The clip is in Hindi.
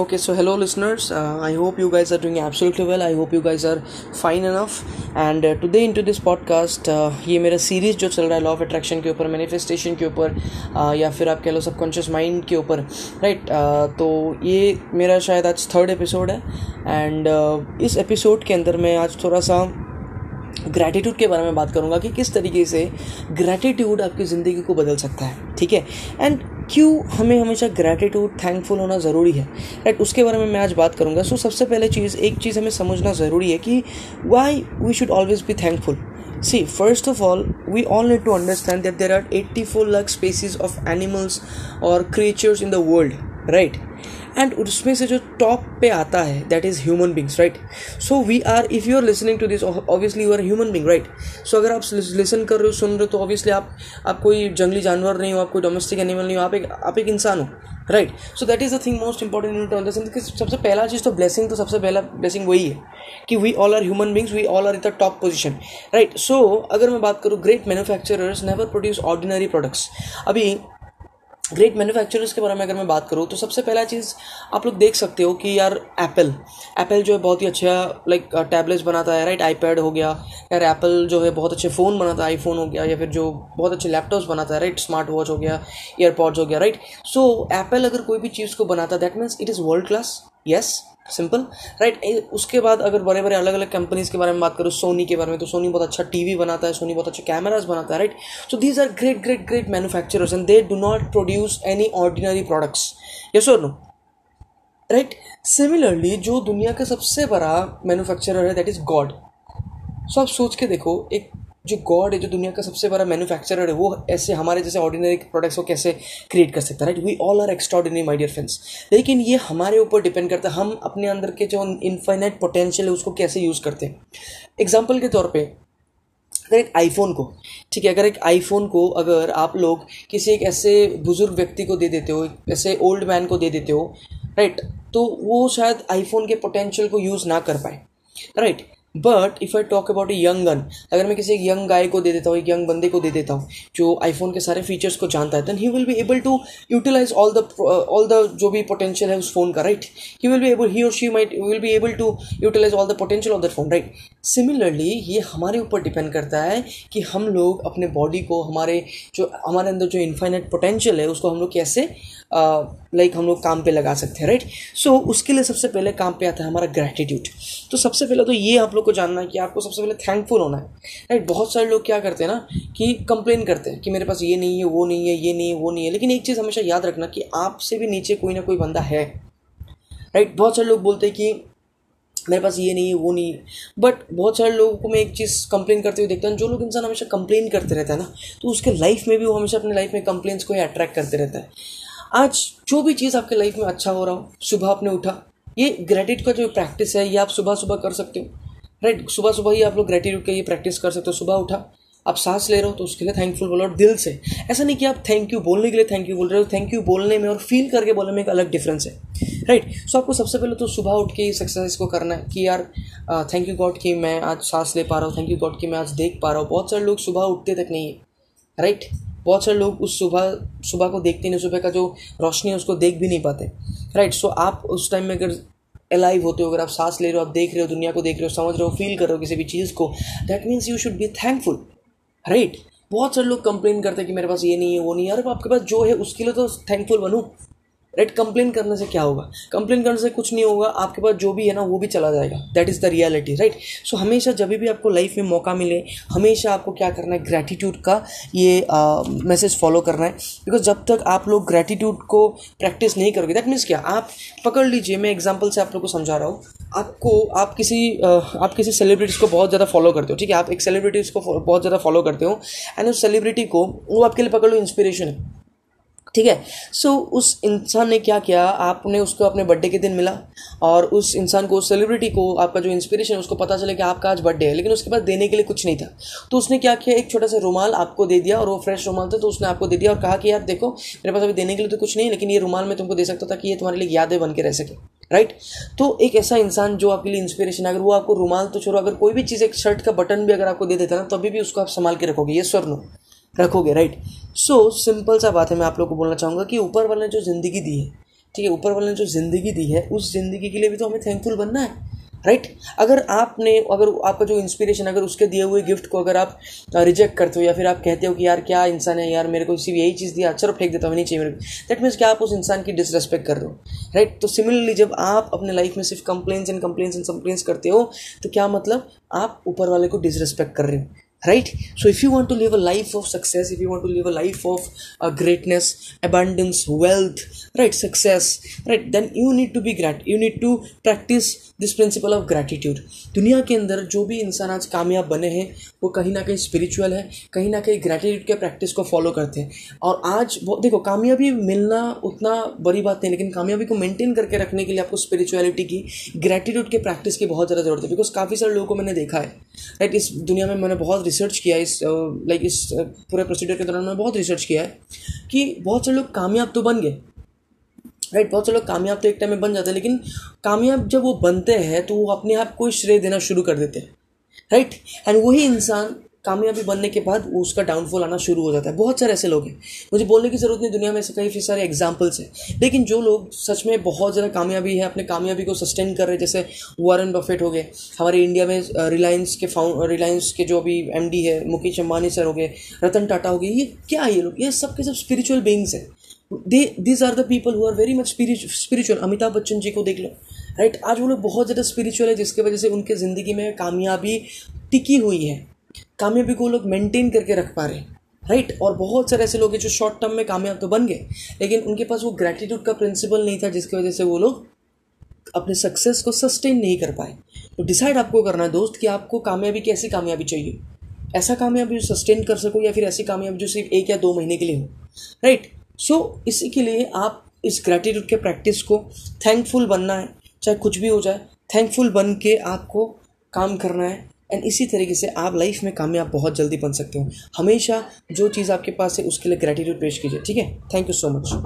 Okay, so hello listeners, I hope you guys are doing absolutely well. I hope you guys are fine enough. And today into this podcast, ये मेरा सीरीज़ जो चल रहा है लॉ ऑफ अट्रैक्शन के ऊपर, मैनिफेस्टेशन के ऊपर, या फिर आप कह लो सबकॉन्शियस माइंड के ऊपर, राइट? तो ये मेरा शायद आज थर्ड एपिसोड है. एंड इस एपिसोड के अंदर मैं आज थोड़ा सा ग्रैटिट्यूड के बारे में बात करूँगा कि किस तरीके से ग्रैटिट्यूड आपकी ज़िंदगी को बदल सकता है, ठीक है? एंड क्यों हमें हमेशा ग्रैटिट्यूड, थैंकफुल होना ज़रूरी है, राइट? उसके बारे में मैं आज बात करूँगा. सो सबसे पहले एक चीज़ हमें समझना ज़रूरी है कि why we should always be thankful. See, first of all, we all need to understand that there are 84 lakh species of animals or creatures in the world, right? And उसमें से जो टॉप पे आता है that is human beings, right? So we are, if you are listening to this, obviously you are a human being, right? So अगर आप listen कर रहे हो, सुन रहे हो, तो obviously आप कोई जंगली जानवर नहीं हो, आप कोई डोमेस्टिक एनिमल नहीं हो, आप एक इंसान हो, right? So that is the thing most important in term दसन. सबसे पहला चीज़ तो ब्लेसिंग, तो सबसे पहला ब्लेसिंग वही है कि we all are human beings, we all are in the top position, right? सो अगर मैं बात करूँ, great manufacturers never produce ordinary products. अभी ग्रेट मैन्युफैक्चरर्स के बारे में अगर मैं बात करूँ तो सबसे पहला चीज़ आप लोग देख सकते हो कि यार एप्पल जो है बहुत ही अच्छा लाइक टैबलेट्स बनाता है, राइट? आईपैड हो गया, यार एप्पल जो है बहुत अच्छे फ़ोन बनाता है, आईफोन हो गया, या फिर जो बहुत अच्छे लैपटॉप्स बनाता है, राइट? स्मार्ट वॉच हो गया, ईयरपॉड्स हो गया, राइट? सो एप्पल अगर कोई भी चीज़ को बनाता है that means it is world class, yes, simple, right? उसके बाद अगर बड़े बड़े अलग अलग कंपनीज़ के बारे में बात करूँ, सोनी के बारे में, तो सोनी बहुत अच्छा टीवी बनाता है, सोनी बहुत अच्छे कैमरास बनाता है, right? So these are great great great manufacturers and they do not produce any ordinary products, yes और नो, राइट? सिमिलरली जो दुनिया का सबसे बड़ा मैन्युफैक्चरर है दैट इज़ गॉड. सो आप सोच के देखो, एक जो गॉड है, जो दुनिया का सबसे बड़ा मैन्युफैक्चरर है, वो ऐसे हमारे जैसे ऑर्डिनरी प्रोडक्ट्स को कैसे क्रिएट कर सकता है, right? We all are extraordinary my dear friends. लेकिन ये हमारे ऊपर डिपेंड करता है, हम अपने अंदर के जो इनफाइनाइट पोटेंशियल है उसको कैसे यूज़ करते हैं. एग्जाम्पल के तौर पे अगर एक आईफोन को अगर आप लोग किसी एक ऐसे बुजुर्ग व्यक्ति को दे देते हो, ऐसे ओल्ड मैन को दे देते हो, राइट? तो वो शायद आईफोन के पोटेंशियल को यूज़ ना कर पाए, right? But if I talk about a young gun, अगर मैं किसी एक यंग गाय को दे देता हूँ, एक यंग बंदे को दे देता हूँ जो आईफोन के सारे फीचर्स को जानता है, then he will be able to utilise all the जो भी पोटेंशियल है उस फोन का, राइट? ही और she will be able to utilise all the potential of that phone, right? Similarly ये हमारे ऊपर डिपेंड करता है कि हम लोग अपने बॉडी को, हमारे अंदर जो इनफाइनाइट पोटेंशियल है उसको हम लोग कैसे हम लोग काम पे लगा सकते हैं, राइट? सो उसके लिए सबसे पहले काम पे आता है हमारा ग्रैटिट्यूड. तो सबसे पहले तो ये आप लोग को जानना है कि आपको सबसे पहले थैंकफुल होना है, राइट? बहुत सारे लोग क्या करते हैं ना कि कंप्लेन करते हैं कि मेरे पास ये नहीं है, वो नहीं है, ये नहीं है, वो नहीं है. लेकिन एक चीज़ हमेशा याद रखना कि आपसे भी नीचे कोई ना कोई बंदा है, राइट? बहुत सारे लोग बोलते हैं कि मेरे पास ये नहीं है, वो नहीं है, बट बहुत सारे लोगों को मैं एक चीज़ कंप्लेन करते हुए देखता हूँ. जो लोग इंसान हमेशा कंप्लेन करते रहता है ना, तो उसके लाइफ में भी वो हमेशा अपने लाइफ में कंप्लेंट्स को ही अट्रैक्ट करते रहता है. आज जो भी चीज़ आपके लाइफ में अच्छा हो रहा हो, सुबह आपने उठा, ये ग्रेटिट्यूड का जो प्रैक्टिस है ये आप सुबह सुबह कर सकते हो, राइट? सुबह सुबह ही आप लोग ग्रेटिट्यूड का ये प्रैक्टिस कर सकते हो. सुबह उठा, आप सांस ले रहे हो तो उसके लिए थैंकफुल बोलो, और दिल से. ऐसा नहीं कि आप थैंक यू बोलने के लिए थैंक यू बोल रहे हो. थैंक यू बोलने में और फील करके बोलने में एक अलग डिफरेंस है, राइट? सो आपको सबसे पहले तो सुबह उठ के इस एक्सरसाइज को करना है कि यार थैंक यू गॉड कि मैं आज सांस ले पा रहा हूँ, थैंक यू गॉड कि मैं आज देख पा रहा हूँ. बहुत सारे लोग सुबह उठते तक नहीं है, राइट? बहुत सारे लोग उस सुबह को देखते नहीं, सुबह का जो रोशनी है उसको देख भी नहीं पाते, राइट? सो आप उस टाइम में अगर अलाइव होते हो, अगर आप सांस ले रहे हो, आप देख रहे हो, दुनिया को देख रहे हो, समझ रहे हो, फील कर रहे हो किसी भी चीज़ को, that means you should be thankful, right? बहुत सारे लोग कंप्लेन करते हैं कि मेरे पास ये नहीं है, वो नहीं है. अरे आपके पास जो है उसके लिए तो थैंकफुल बनूँ, राइट? कंप्लेन करने से क्या होगा? कंप्लेन करने से कुछ नहीं होगा. आपके पास जो भी है ना वो भी चला जाएगा, that is the reality, right? So हमेशा जब भी आपको लाइफ में मौका मिले, हमेशा आपको क्या करना है, ग्रैटिट्यूड का ये मैसेज फॉलो करना है. बिकॉज जब तक आप लोग ग्रैटिट्यूड को प्रैक्टिस नहीं करोगे, दैट मीन्स क्या, आप पकड़ लीजिए, मैं एग्जाम्पल से आप लोग को समझा रहा हूँ. आप किसी सेलिब्रिटीज़ को बहुत ज़्यादा फॉलो करते हो, ठीक है? आप एक सेलिब्रिटीज़ को बहुत ज़्यादा फॉलो करते हो एंड उस सेलिब्रिटी को, वो आपके लिए पकड़ लो इंस्पिरेशन है, ठीक है? सो उस इंसान ने क्या किया, आपने उसको अपने बर्थडे के दिन मिला और उस इंसान को, उस सेलिब्रिटी को, आपका जो इंस्पिरेशन है उसको पता चला कि आपका आज बर्थडे है, लेकिन उसके पास देने के लिए कुछ नहीं था. तो उसने क्या किया, एक छोटा सा रुमाल आपको दे दिया, और वो फ्रेश रुमाल था तो उसने आपको दे दिया और कहा कि यार देखो मेरे पास अभी देने के लिए तो कुछ नहीं, लेकिन ये रुमाल मैं तुमको दे सकता था कि ये तुम्हारे लिए यादें बन के रह सके, राइट? तो एक ऐसा इंसान जो आपके लिए इंस्पिरेशन है, अगर वो आपको रुमाल तो छोड़ो, अगर कोई भी चीज़, एक शर्ट का बटन भी अगर आपको दे देता ना, तभी भी उसको आप संभाल के रखोगे, ये स्वर्ण रखोगे, राइट? सो सिंपल सा बात है, मैं आप लोगों को बोलना चाहूँगा कि ऊपर वाले ने जो ज़िंदगी दी है, ठीक है, ऊपर वाले ने जो ज़िंदगी दी है उस ज़िंदगी के लिए भी तो हमें थैंकफुल बनना है, राइट। अगर आपका जो इंस्पिरेशन, अगर उसके दिए हुए गिफ्ट को अगर आप रिजेक्ट करते हो या फिर आप कहते हो कि यार क्या इंसान है यार, मेरे को सिर्फ यही चीज़ दिया, चलो फेंक देता हूँ, नहीं चाहिए मेरे को, दैट मीन्स कि आप उस इंसान की डिसरेस्पेक्ट कर रहे हो, राइट। तो सिमिलरली जब आप अपने लाइफ में सिर्फ कंप्लेंट्स करते हो तो क्या मतलब आप ऊपर वाले को डिसरेस्पेक्ट कर रहे हो, right. So if you want to live a life of success, if you want to live a life of greatness, abundance, wealth, right, success, right, then you need to practice this principle of gratitude. दुनिया के अंदर जो भी इंसान आज कामयाब बने हैं वो कहीं ना कहीं स्पिरिचुअल है, कहीं ना कहीं ग्रैटिट्यूड के प्रैक्टिस को फॉलो करते हैं। और आज वो देखो, कामयाबी मिलना उतना बड़ी बात नहीं, लेकिन कामयाबी को मेंटेन करके रखने के लिए आपको स्पिरिचुअलिटी की, ग्रैटिट्यूड के प्रैक्टिस की बहुत ज़्यादा जरूरत है। बिकॉज काफ़ी सारे लोगों को मैंने देखा है, राइट, इस दुनिया में मैंने बहुत रिसर्च किया है, इस पूरे प्रोसीडर के दौरान मैंने बहुत रिसर्च किया है कि बहुत सारे लोग कामयाब तो बन गए, राइट, बहुत से लोग कामयाब तो एक टाइम में बन जाते हैं, लेकिन कामयाब जब वो बनते हैं तो वो अपने आप को श्रेय देना शुरू कर देते हैं, राइट। एंड वही इंसान कामयाबी बनने के बाद वो उसका डाउनफॉल आना शुरू हो जाता है। बहुत सारे ऐसे लोग हैं, मुझे बोलने की ज़रूरत नहीं, दुनिया में ऐसे कई सारे एग्जाम्पल्स हैं। लेकिन जो लोग सच में बहुत ज़्यादा कामयाबी है, अपने कामयाबी को सस्टेन कर रहे हैं, जैसे वॉरेन बफेट हो गए, हमारे इंडिया में रिलायंस के जो अभी MD है मुकेश अंबानी सर हो गए, रतन टाटा हो गए, ये क्या है, ये लोग ये सब के सब स्पिरिचुअल बीइंग्स हैं। These are the people who are very much spiritual। Amitabh Bachchan ji को देख लो, राइट, आज वो लोग बहुत ज़्यादा स्पिरिचुअल है, जिसके वजह से उनके ज़िंदगी में कामयाबी टिकी हुई है, कामयाबी को लोग मेंटेन करके रख पा रहे हैं, राइट। और बहुत सारे ऐसे लोग हैं जो शॉर्ट टर्म में कामयाब तो बन गए, लेकिन उनके पास वो ग्रैटिट्यूड का प्रिंसिपल नहीं था, जिसकी वजह से वो लोग अपने सक्सेस को सस्टेन नहीं कर पाए। तो डिसाइड आपको करना है दोस्त कि आपको कामयाबी कैसी कामयाबी चाहिए, ऐसा कामयाबी जो सस्टेन कर सको या फिर ऐसी कामयाबी जो सिर्फ 1 या 2 महीने के लिए हो, राइट। सो इसी के लिए आप इस ग्रैटिट्यूड के प्रैक्टिस को, थैंकफुल बनना है, चाहे कुछ भी हो जाए थैंकफुल बन के आपको काम करना है। एंड इसी तरीके से आप लाइफ में कामयाब बहुत जल्दी बन सकते हो। हमेशा जो चीज़ आपके पास है उसके लिए ग्रैटिट्यूड पेश कीजिए, ठीक है। Thank you so much.